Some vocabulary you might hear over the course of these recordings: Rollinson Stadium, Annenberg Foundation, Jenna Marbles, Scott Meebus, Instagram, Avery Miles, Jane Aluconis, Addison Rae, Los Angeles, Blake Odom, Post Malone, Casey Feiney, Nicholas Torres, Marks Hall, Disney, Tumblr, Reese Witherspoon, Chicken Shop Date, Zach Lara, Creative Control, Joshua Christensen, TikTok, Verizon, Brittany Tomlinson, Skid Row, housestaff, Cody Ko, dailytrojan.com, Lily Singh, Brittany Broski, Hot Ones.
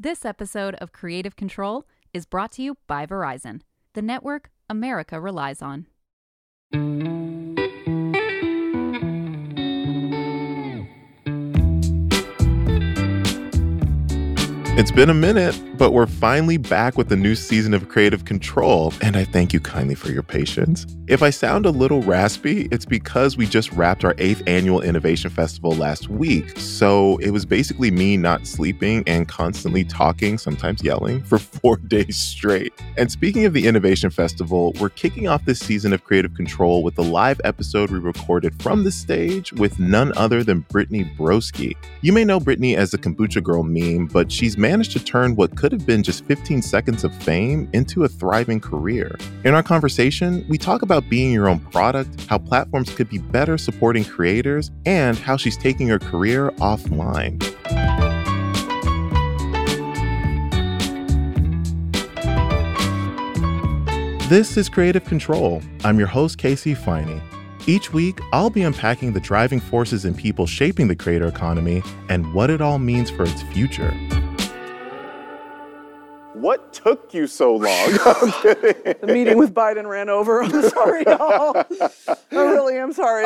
This episode of Creative Control is brought to you by Verizon, the network America relies on. It's been a minute, but we're finally back with a new season of Creative Control, and I thank you kindly for your patience. If I sound a little raspy, it's because we just wrapped our 8th annual Innovation Festival last week, so it was basically me not sleeping and constantly talking, sometimes yelling, for 4 days straight. And speaking of the Innovation Festival, we're kicking off this season of Creative Control with a live episode we recorded from the stage with none other than Brittany Broski. You may know Brittany as the kombucha girl meme, but she's managed to turn what could have been just 15 seconds of fame into a thriving career. In our conversation, we talk about being your own product, how platforms could be better supporting creators, and how she's taking her career offline. This is Creative Control. I'm your host, Casey Feiney. Each week, I'll be unpacking the driving forces and people shaping the creator economy and what it all means for its future. What took you so long? I'm kidding. The meeting with Biden ran over. I'm sorry, y'all. I really am sorry.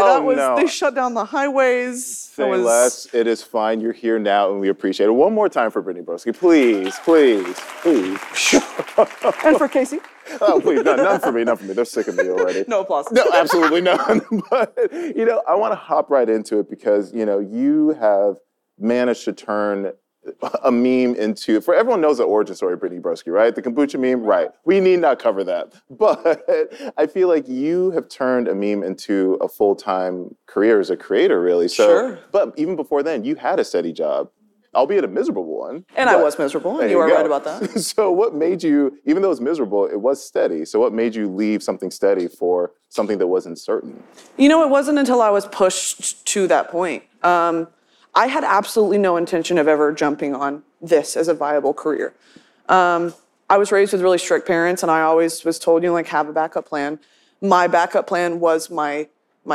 They shut down the highways. Say less. It is fine. You're here now, and we appreciate it. One more time for Brittany Broski. Please, please, please. And for Casey. Oh, please, no, none for me, none for me. They're sick of me already. No applause. No, absolutely none. But, I want to hop right into it because, you have managed to turn a meme into, for everyone knows the origin story of Brittany Broski, right? The kombucha meme, right. We need not cover that. But I feel like you have turned a meme into a full-time career as a creator, really. So, sure. But even before then, you had a steady job, albeit a miserable one. And I was miserable, and you are right about that. So what made you, even though it was miserable, it was steady. So what made you leave something steady for something that wasn't certain? It wasn't until I was pushed to that point. I had absolutely no intention of ever jumping on this as a viable career. I was raised with really strict parents, and I always was told, have a backup plan. My backup plan was my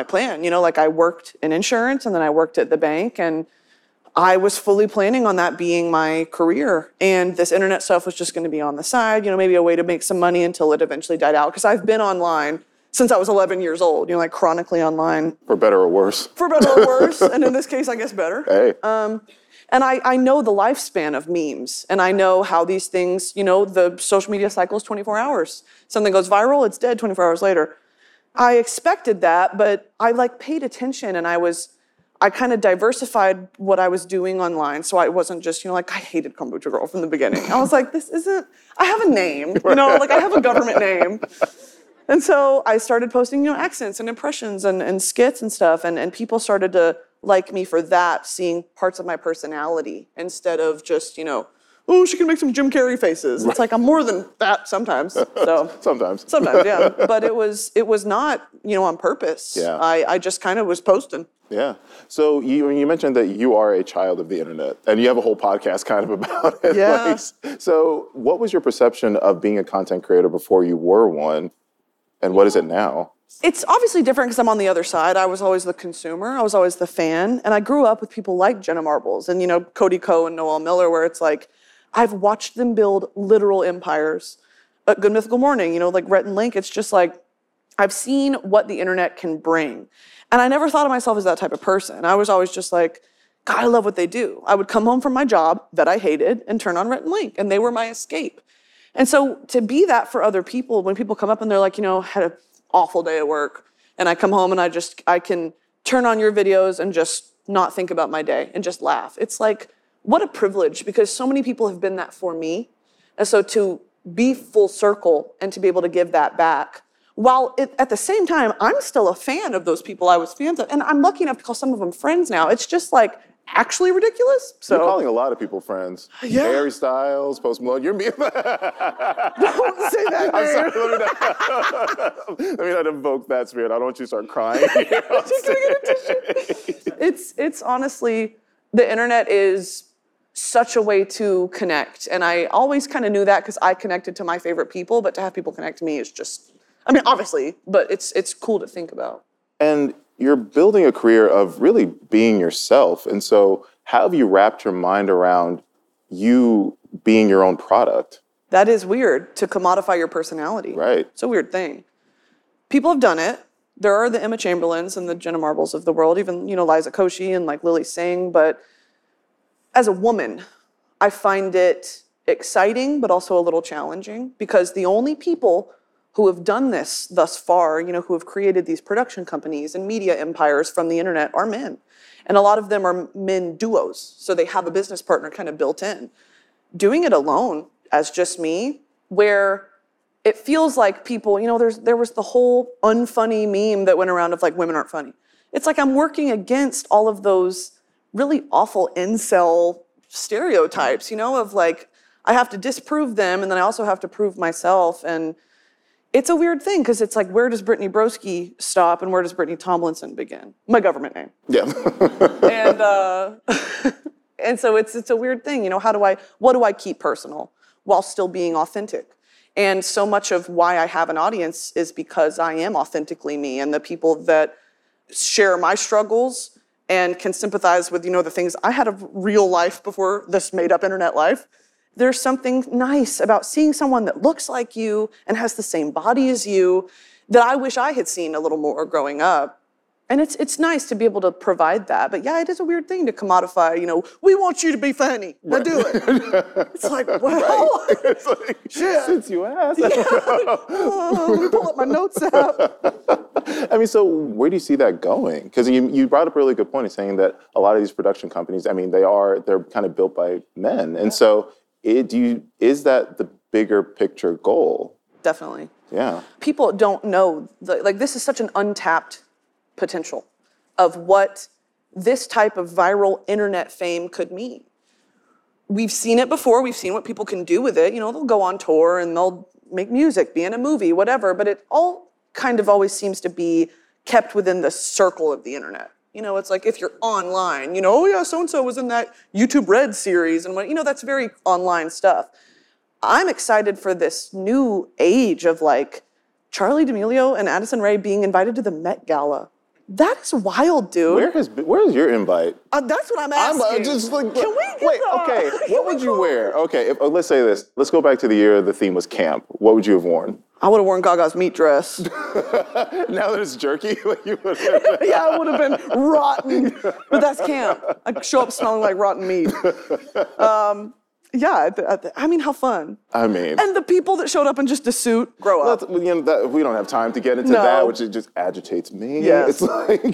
plan. I worked in insurance, and then I worked at the bank, and I was fully planning on that being my career. And this internet stuff was just going to be on the side, maybe a way to make some money until it eventually died out, because I've been online since I was 11 years old, chronically online. For better or worse. For better or worse, and in this case, I guess better. Hey. And I know the lifespan of memes, and I know how these things, the social media cycle is 24 hours. Something goes viral, it's dead 24 hours later. I expected that, but I paid attention, and I kind of diversified what I was doing online, so I wasn't just, I hated Kombucha Girl from the beginning. I was like, this isn't, I have a name, I have a government name. And so I started posting, accents and impressions and skits and stuff, and people started to like me for that, seeing parts of my personality instead of just, oh, she can make some Jim Carrey faces. Right. It's like I'm more than that sometimes. So Sometimes, yeah. But it was not, on purpose. Yeah. I just kind of was posting. Yeah. So you mentioned that you are a child of the internet, and you have a whole podcast kind of about it. Yeah. So what was your perception of being a content creator before you were one? And what is it now? It's obviously different because I'm on the other side. I was always the consumer. I was always the fan. And I grew up with people like Jenna Marbles and, Cody Ko and Noel Miller, where it's like, I've watched them build literal empires. But Good Mythical Morning, Rhett and Link, it's just like, I've seen what the internet can bring. And I never thought of myself as that type of person. I was always just like, God, I love what they do. I would come home from my job that I hated and turn on Rhett and Link, and they were my escape. And so to be that for other people, when people come up and they're like, had an awful day at work, and I come home and I can turn on your videos and just not think about my day and just laugh. It's like, what a privilege, because so many people have been that for me. And so to be full circle and to be able to give that back, while at the same time, I'm still a fan of those people I was fans of. And I'm lucky enough to call some of them friends now. It's just like, actually ridiculous. So you're calling a lot of people friends. Yeah. Harry Styles, Post Malone, you're me. Don't say that, I'm sorry, let me not invoke that spirit. I don't want you to start crying. It's honestly, the internet is such a way to connect. And I always kind of knew that because I connected to my favorite people, but to have people connect to me is just, obviously, but it's cool to think about. And you're building a career of really being yourself. And so how have you wrapped your mind around you being your own product. That is weird, to commodify your personality. Right. It's a weird thing. People have done it. There are the Emma Chamberlains and the Jenna Marbles of the world, even, you know, Liza Koshy and, like, Lily Singh. But as a woman, I find it exciting but also a little challenging, because the only people who have done this thus far, you know, who have created these production companies and media empires from the internet are men. And a lot of them are men duos, so they have a business partner kind of built in. Doing it alone as just me, where it feels like people, you know, there was the whole unfunny meme that went around of, like, women aren't funny. It's like I'm working against all of those really awful incel stereotypes, you know, of, like, I have to disprove them and then I also have to prove myself. And it's a weird thing, because it's like, where does Brittany Broski stop and where does Brittany Tomlinson begin? My government name. Yeah. And so it's a weird thing, you know, what do I keep personal while still being authentic? And so much of why I have an audience is because I am authentically me, and the people that share my struggles and can sympathize with, you know, the things I had of real life before this made up internet life. There's something nice about seeing someone that looks like you and has the same body as you that I wish I had seen a little more growing up. And it's nice to be able to provide that. But yeah, it is a weird thing to commodify, you know, we want you to be funny. Now do it. It's like, well, right. It's like, shit. Since you asked. Yeah. Oh, let me pull up my notes app. I mean, so where do you see that going? Because you brought up a really good point in saying that a lot of these production companies, I mean, they're kind of built by men. And so is that the bigger picture goal? Definitely. Yeah. People don't know, like, this is such an untapped potential of what this type of viral internet fame could mean. We've seen it before. We've seen what people can do with it. You know, they'll go on tour and they'll make music, be in a movie, whatever. But it all kind of always seems to be kept within the circle of the internet. You know, it's like if you're online, you know, oh yeah, so-and-so was in that YouTube Red series. And, you know, that's very online stuff. I'm excited for this new age of, like, Charlie D'Amelio and Addison Rae being invited to the Met Gala. That is wild, dude. Where's your invite? That's what I'm asking. Can we get okay, what would you wear? Okay, let's say this. Let's go back to the year the theme was camp. What would you have worn? I would have worn Gaga's meat dress. Now that it's jerky? Yeah, I would have been rotten. But that's camp. I show up smelling like rotten meat. Yeah, I mean, how fun. I mean. And the people that showed up in just a suit grow up. You know, we don't have time to get into that, which it just agitates me. Yes. It's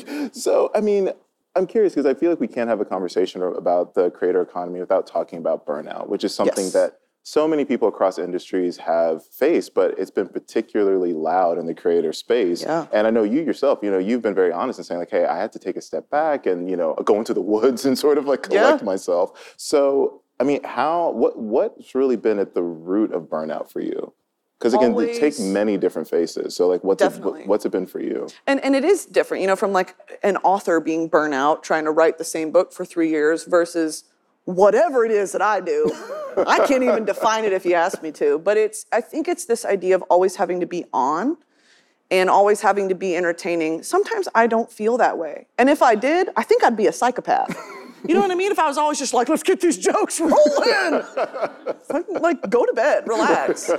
like, so, I mean, I'm curious because I feel like we can't have a conversation about the creator economy without talking about burnout, which is something that so many people across industries have faced, but it's been particularly loud in the creator space. Yeah. And I know you yourself, you know, you've been very honest in saying, like, hey, I had to take a step back and, you know, go into the woods and sort of, like, collect myself. So, I mean, what's really been at the root of burnout for you? Because, again, they take many different faces. So, like, what's it been for you? And it is different, you know, from, like, an author being burnout, trying to write the same book for 3 years versus whatever it is that I do. I can't even define it if you ask me to. But I think it's this idea of always having to be on and always having to be entertaining. Sometimes I don't feel that way. And if I did, I think I'd be a psychopath. You know what I mean? If I was always just like, let's get these jokes rolling. Like, go to bed, relax.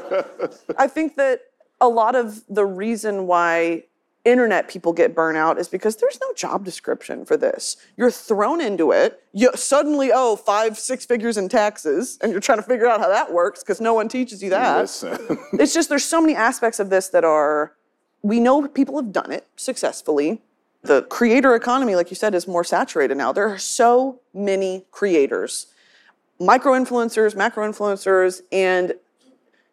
I think that a lot of the reason why internet people get burnout is because there's no job description for this. You're thrown into it. You suddenly owe 5-6 figures in taxes, and you're trying to figure out how that works because no one teaches you that. Listen. It's just there's so many aspects of this that are, we know people have done it successfully. The creator economy, like you said, is more saturated now. There are so many creators, micro-influencers, macro-influencers, and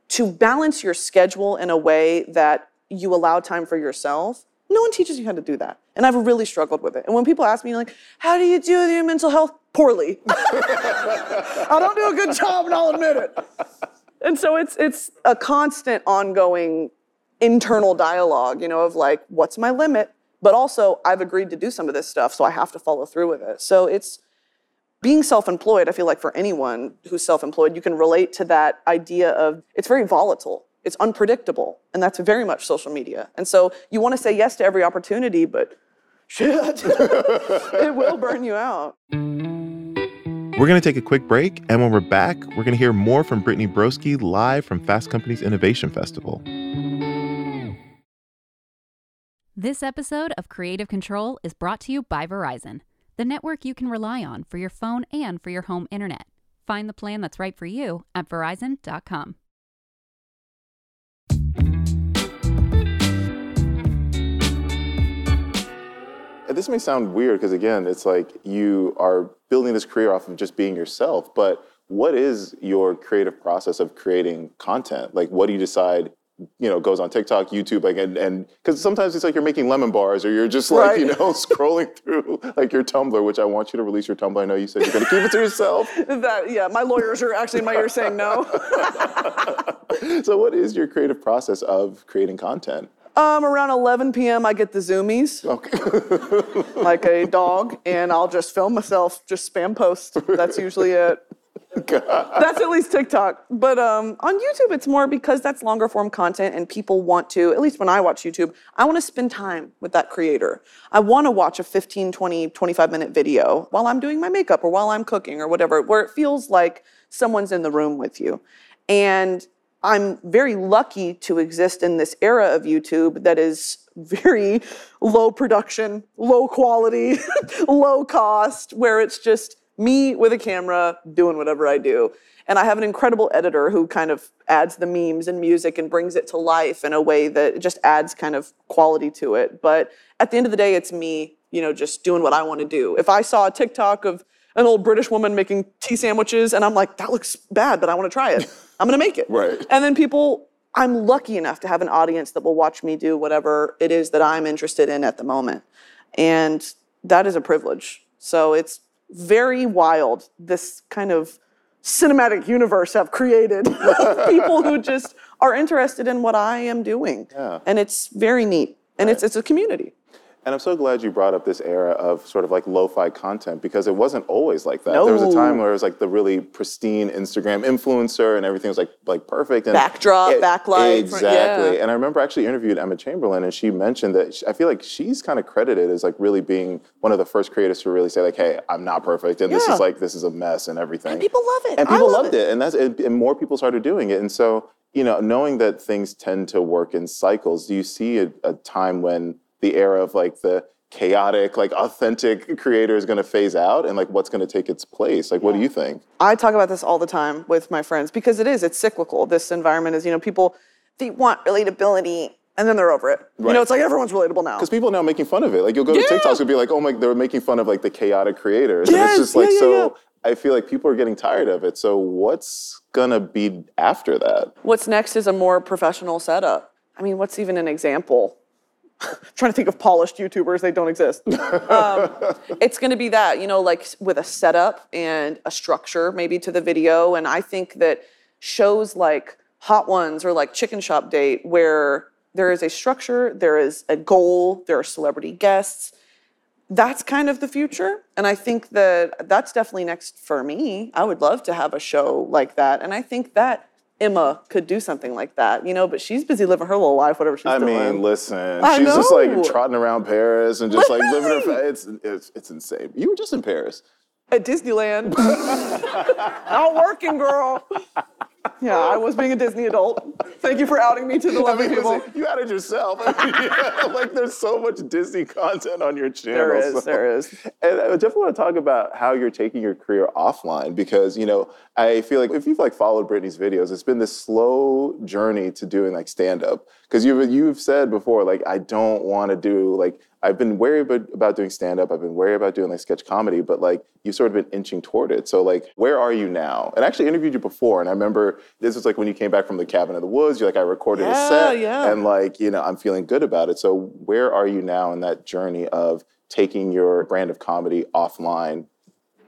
to balance your schedule in a way that you allow time for yourself, no one teaches you how to do that. And I've really struggled with it. And when people ask me, like, how do you do with your mental health? Poorly. I don't do a good job, and I'll admit it. And so it's a constant ongoing internal dialogue, you know, of like, what's my limit? But also, I've agreed to do some of this stuff, so I have to follow through with it. So it's being self-employed. I feel like for anyone who's self-employed, you can relate to that idea of it's very volatile. It's unpredictable. And that's very much social media. And so you want to say yes to every opportunity, but shit, it will burn you out. We're going to take a quick break, and when we're back, we're going to hear more from Brittany Broski live from Fast Company's Innovation Festival. This episode of Creative Control is brought to you by Verizon, the network you can rely on for your phone and for your home internet. Find the plan that's right for you at Verizon.com. This may sound weird because, again, it's like you are building this career off of just being yourself, but what is your creative process of creating content? Like, what do you decide, you know, goes on TikTok, YouTube, like, and because sometimes it's like you're making lemon bars or you're just like, right, you know, scrolling through like your Tumblr, which I want you to release your Tumblr. I know you said you're going to keep it to yourself. Yeah, my lawyers are actually in my ear saying no. So what is your creative process of creating content? Around 11 p.m., I get the zoomies, okay. Like a dog, and I'll just film myself, just spam post. That's usually it. God. That's at least TikTok. But on YouTube, it's more because that's longer form content, and people want to, at least when I watch YouTube, I want to spend time with that creator. I want to watch a 15, 20, 25-minute video while I'm doing my makeup or while I'm cooking or whatever, where it feels like someone's in the room with you. And I'm very lucky to exist in this era of YouTube that is very low production, low quality, low cost, where it's just me with a camera doing whatever I do. And I have an incredible editor who kind of adds the memes and music and brings it to life in a way that just adds kind of quality to it. But at the end of the day, it's me, you know, just doing what I want to do. If I saw a TikTok of an old British woman making tea sandwiches, and I'm like, that looks bad, but I want to try it. I'm going to make it. Right. And then people, I'm lucky enough to have an audience that will watch me do whatever it is that I'm interested in at the moment. And that is a privilege. So it's very wild, this kind of cinematic universe I've created of people who just are interested in what I am doing. Yeah. And it's very neat. And right, it's a community. And I'm so glad you brought up this era of sort of like lo-fi content, because it wasn't always like that. No. There was a time where it was like the really pristine Instagram influencer and everything was like perfect. And backdrop, backlight. Exactly. Yeah. And I remember I actually interviewed Emma Chamberlain, and she mentioned that I feel like she's kind of credited as like really being one of the first creators to really say like, hey, I'm not perfect, and yeah, this is a mess and everything. And people love it. And people loved it. And more people started doing it. And so, you know, knowing that things tend to work in cycles, do you see a time when the era of like the chaotic, like authentic creator is going to phase out, and like what's going to take its place? Like, yeah, what do you think? I talk about this all the time with my friends because it's cyclical. This environment is, you know, people, they want relatability and then they're over it. Right. You know, it's like everyone's relatable now. Because people are now making fun of it. Like you'll go to TikToks and be like, oh my, they're making fun of like the chaotic creators. Yes. And it's just like, I feel like people are getting tired of it. So what's going to be after that? What's next is a more professional setup. I mean, what's even an example? I'm trying to think of polished YouTubers. They don't exist. It's going to be that, you know, like with a setup and a structure maybe to the video. And I think that shows like Hot Ones or like Chicken Shop Date, where there is a structure, there is a goal, there are celebrity guests. That's kind of the future. And I think that that's definitely next for me. I would love to have a show like that. And I think that Emma could do something like that, you know, but she's busy living her little life, whatever she's doing. I mean, listen, she's just like trotting around Paris and just like living her, it's insane. You were just in Paris. At Disneyland. Not working, girl. Yeah, I was being a Disney adult. Thank you for outing me to the lovely people. Listen, you outed yourself. Like, there's so much Disney content on your channel. There is. And I definitely want to talk about how you're taking your career offline, because, you know, I feel like if you've like followed Brittany's videos, it's been this slow journey to doing like stand-up. Because you've said before, like, I don't want to do like, I've been wary about doing stand-up. I've been wary about doing like sketch comedy, but like you've sort of been inching toward it. So like, where are you now? And I actually interviewed you before, and I remember this was like when you came back from the Cabin in the Woods. You're like, I recorded a set, and like, you know, I'm feeling good about it. So where are you now in that journey of taking your brand of comedy offline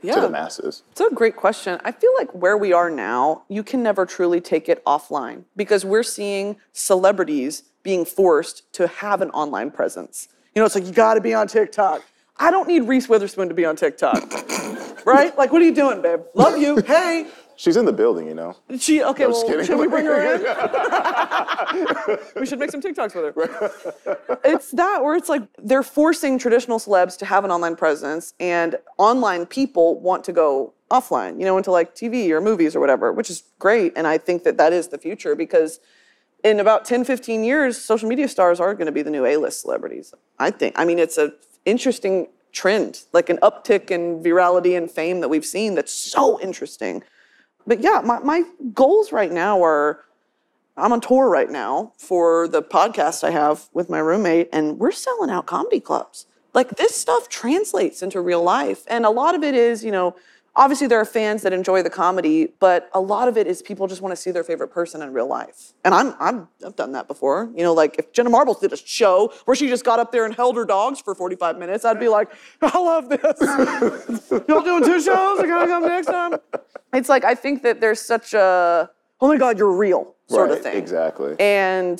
to the masses? It's a great question. I feel like where we are now, you can never truly take it offline because we're seeing celebrities being forced to have an online presence. You know, it's like, you got to be on TikTok. I don't need Reese Witherspoon to be on TikTok, right? Like, what are you doing, babe? Love you. Hey. She's in the building, you know. Okay, well, should we bring her in? We should make some TikToks with her. It's that where it's like they're forcing traditional celebs to have an online presence, and online people want to go offline, you know, into like TV or movies or whatever, which is great. And I think that that is the future, because in about 10, 15 years, social media stars are going to be the new A-list celebrities, I think. I mean, it's an interesting trend, like an uptick in virality and fame that we've seen that's so interesting. But yeah, my goals right now are, I'm on tour right now for the podcast I have with my roommate, and we're selling out comedy clubs. Like, this stuff translates into real life. And a lot of it is, you know, obviously there are fans that enjoy the comedy, but a lot of it is people just want to see their favorite person in real life. And I've done that before. You know, like, if Jenna Marbles did a show where she just got up there and held her dogs for 45 minutes, I'd be like, I love this. Y'all doing two shows? Can I come next time? It's like, I think that there's such a, oh my God, you're real sort of thing. Exactly. And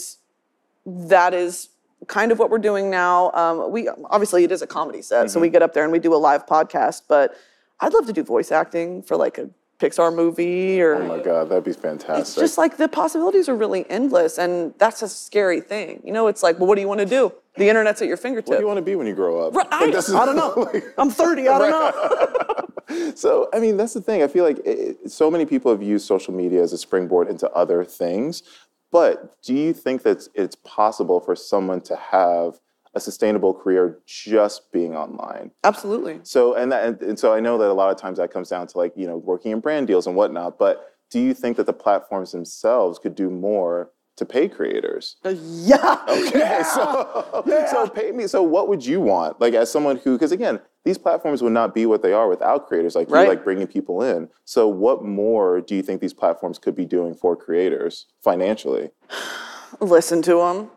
that is kind of what we're doing now. We obviously, it is a comedy set, so we get up there and we do a live podcast, but I'd love to do voice acting for like a Pixar movie or... Oh my God, that'd be fantastic. It's just like the possibilities are really endless, and that's a scary thing. You know, it's like, well, what do you want to do? The internet's at your fingertips. What do you want to be when you grow up? Right, I don't know. Like, I'm 30, I don't know. So, I mean, that's the thing. I feel like so many people have used social media as a springboard into other things, but do you think that it's possible for someone to have a sustainable career just being online? Absolutely. So, and so I know that a lot of times that comes down to, like, you know, working in brand deals and whatnot, but do you think that the platforms themselves could do more to pay creators? Yeah. Okay. Yeah. So pay me. So what would you want? Like, as someone who, because again, these platforms would not be what they are without creators, like you, like bringing people in. So what more do you think these platforms could be doing for creators financially? Listen to them.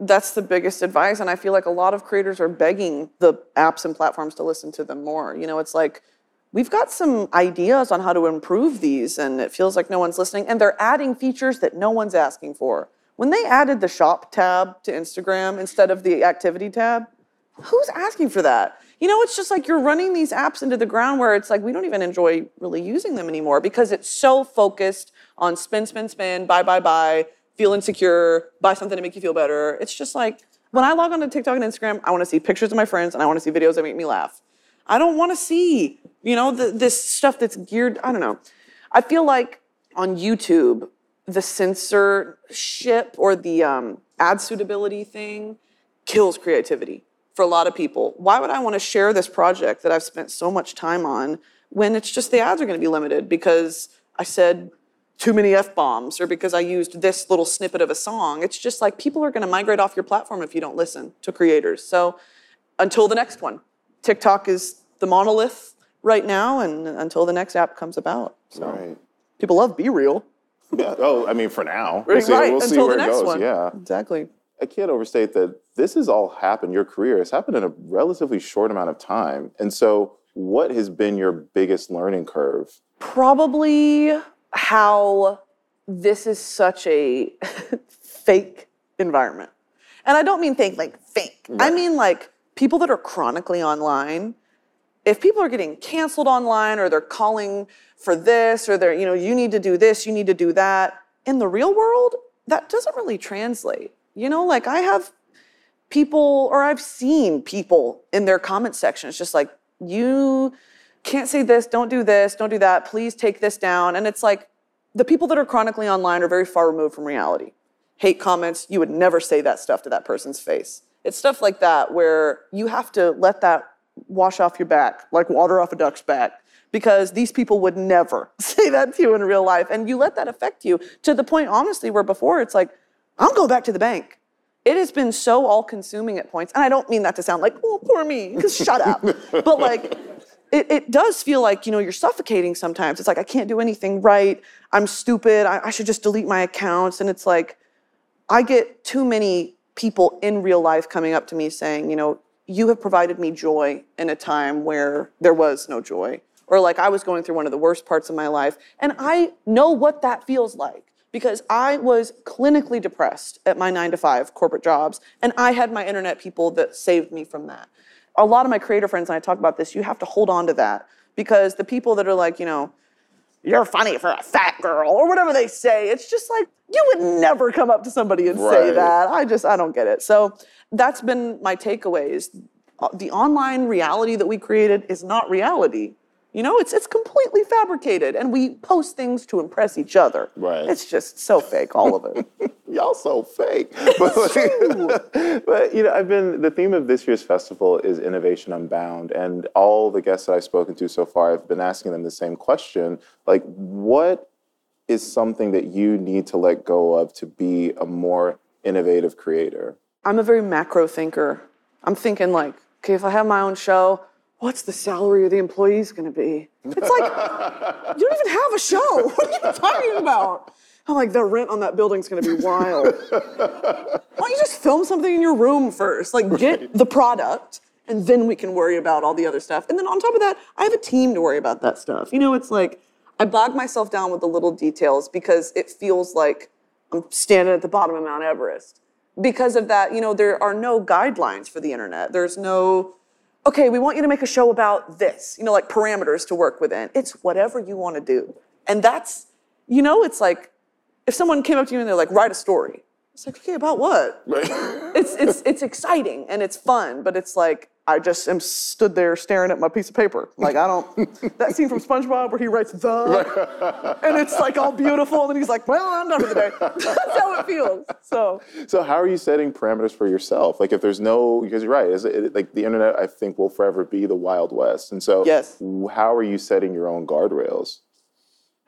That's the biggest advice. And I feel like a lot of creators are begging the apps and platforms to listen to them more. You know, it's like, we've got some ideas on how to improve these, and it feels like no one's listening. And they're adding features that no one's asking for. When they added the shop tab to Instagram instead of the activity tab, who's asking for that? You know, it's just like you're running these apps into the ground where it's like, we don't even enjoy really using them anymore because it's so focused on spin, spin, spin, buy, buy, buy, feel insecure, buy something to make you feel better. It's just like, when I log on to TikTok and Instagram, I want to see pictures of my friends and I want to see videos that make me laugh. I don't want to see, you know, this stuff that's geared, I don't know. I feel like on YouTube, the censorship or the ad suitability thing kills creativity for a lot of people. Why would I want to share this project that I've spent so much time on when it's just the ads are going to be limited because I said too many F-bombs or because I used this little snippet of a song? It's just like, people are going to migrate off your platform if you don't listen to creators. So until the next one, TikTok is the monolith right now, and until the next app comes about. So people love Be Real. Yeah. Oh, I mean, for now. We'll see where it goes. One. Yeah. Exactly. I can't overstate that this has all happened, your career has happened in a relatively short amount of time. And so what has been your biggest learning curve? Probably how this is such a fake environment. And I don't mean fake. Right. I mean, like, people that are chronically online, if people are getting canceled online or they're calling for this or they're, you know, you need to do this, you need to do that, in the real world, that doesn't really translate. You know, like, I have people, or I've seen people in their comment section, it's just like, you can't say this, don't do that, please take this down. And it's like, the people that are chronically online are very far removed from reality. Hate comments, you would never say that stuff to that person's face. It's stuff like that where you have to let that wash off your back, like water off a duck's back, because these people would never say that to you in real life. And you let that affect you to the point, honestly, where before it's like, I'm going back to the bank. It has been so all-consuming at points. And I don't mean that to sound like, oh, poor me, because shut up. But like, it does feel like, you know, you're suffocating sometimes. It's like, I can't do anything right. I'm stupid. I should just delete my accounts. And it's like, I get too many people in real life coming up to me saying, you know, you have provided me joy in a time where there was no joy. Or like, I was going through one of the worst parts of my life. And I know what that feels like because I was clinically depressed at my 9-to-5 corporate jobs. And I had my internet people that saved me from that. A lot of my creator friends, and I talk about this, you have to hold on to that because the people that are like, you know, you're funny for a fat girl, or whatever they say. It's just like, you would never come up to somebody and say that. I don't get it. So that's been my takeaways. The online reality that we created is not reality. You know, it's completely fabricated, and we post things to impress each other. Right. It's just so fake, all of it. Y'all so fake. But you know, the theme of this year's festival is Innovation Unbound, and all the guests that I've spoken to so far, I've been asking them the same question, like, what is something that you need to let go of to be a more innovative creator? I'm a very macro thinker. I'm thinking like, okay, if I have my own show, what's the salary of the employees going to be? It's like, you don't even have a show. What are you talking about? I'm like, the rent on that building's going to be wild. Why don't you just film something in your room first? Like, get the product, and then we can worry about all the other stuff. And then on top of that, I have a team to worry about that stuff. You know, it's like, I bog myself down with the little details because it feels like I'm standing at the bottom of Mount Everest. Because of that, you know, there are no guidelines for the internet. There's no... okay, we want you to make a show about this, you know, like parameters to work within. It's whatever you want to do. And that's, you know, it's like, if someone came up to you and they're like, write a story. It's like, okay, about what? Right. It's exciting and it's fun, but it's like, I just am stood there staring at my piece of paper. Like, I don't, that scene from SpongeBob where he writes the, and it's like all beautiful, and then he's like, well, I'm done for the day. That's how it feels, So how are you setting parameters for yourself? Like, if there's no, because you're right, like the internet, I think, will forever be the Wild West. And so yes. How are you setting your own guardrails?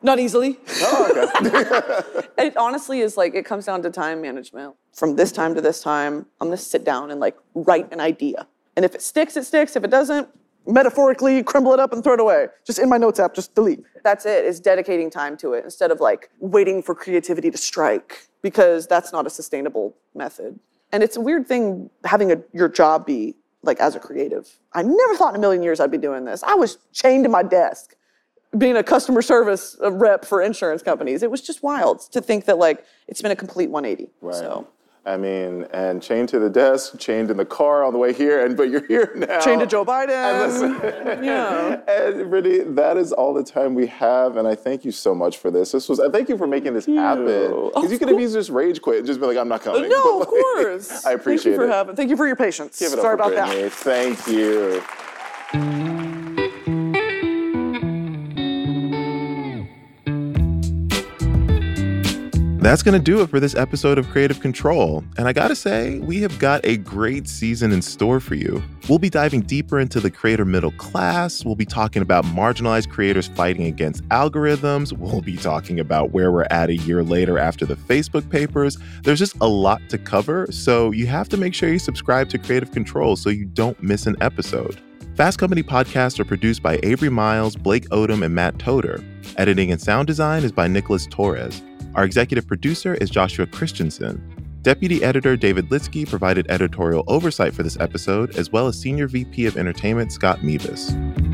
Not easily. Oh, okay. It honestly is like, it comes down to time management. From this time to this time, I'm gonna sit down and like write an idea. And if it sticks, it sticks. If it doesn't, metaphorically crumble it up and throw it away. Just in my notes app, just delete. That's it, is dedicating time to it instead of like waiting for creativity to strike, because that's not a sustainable method. And it's a weird thing having your job be like as a creative. I never thought in a million years I'd be doing this. I was chained to my desk, being a customer service rep for insurance companies. It was just wild to think that like it's been a complete 180. Right. So. I mean, and chained to the desk, chained in the car all the way here, but you're here now. Chained to Joe Biden. And yeah. And really, that is all the time we have, and I thank you so much for this. Thank you for making this happen. Because you could have easily just rage quit and just been like, I'm not coming. No, like, of course. I appreciate it. Thank you for your patience. Give it Sorry up for about Brittany. That. Thank you. That's going to do it for this episode of Creative Control. And I got to say, we have got a great season in store for you. We'll be diving deeper into the creator middle class. We'll be talking about marginalized creators fighting against algorithms. We'll be talking about where we're at a year later after the Facebook papers. There's just a lot to cover. So you have to make sure you subscribe to Creative Control so you don't miss an episode. Fast Company podcasts are produced by Avery Miles, Blake Odom, and Matt Toder. Editing and sound design is by Nicholas Torres. Our executive producer is Joshua Christensen. Deputy editor David Litsky provided editorial oversight for this episode, as well as Senior VP of Entertainment Scott Meebus.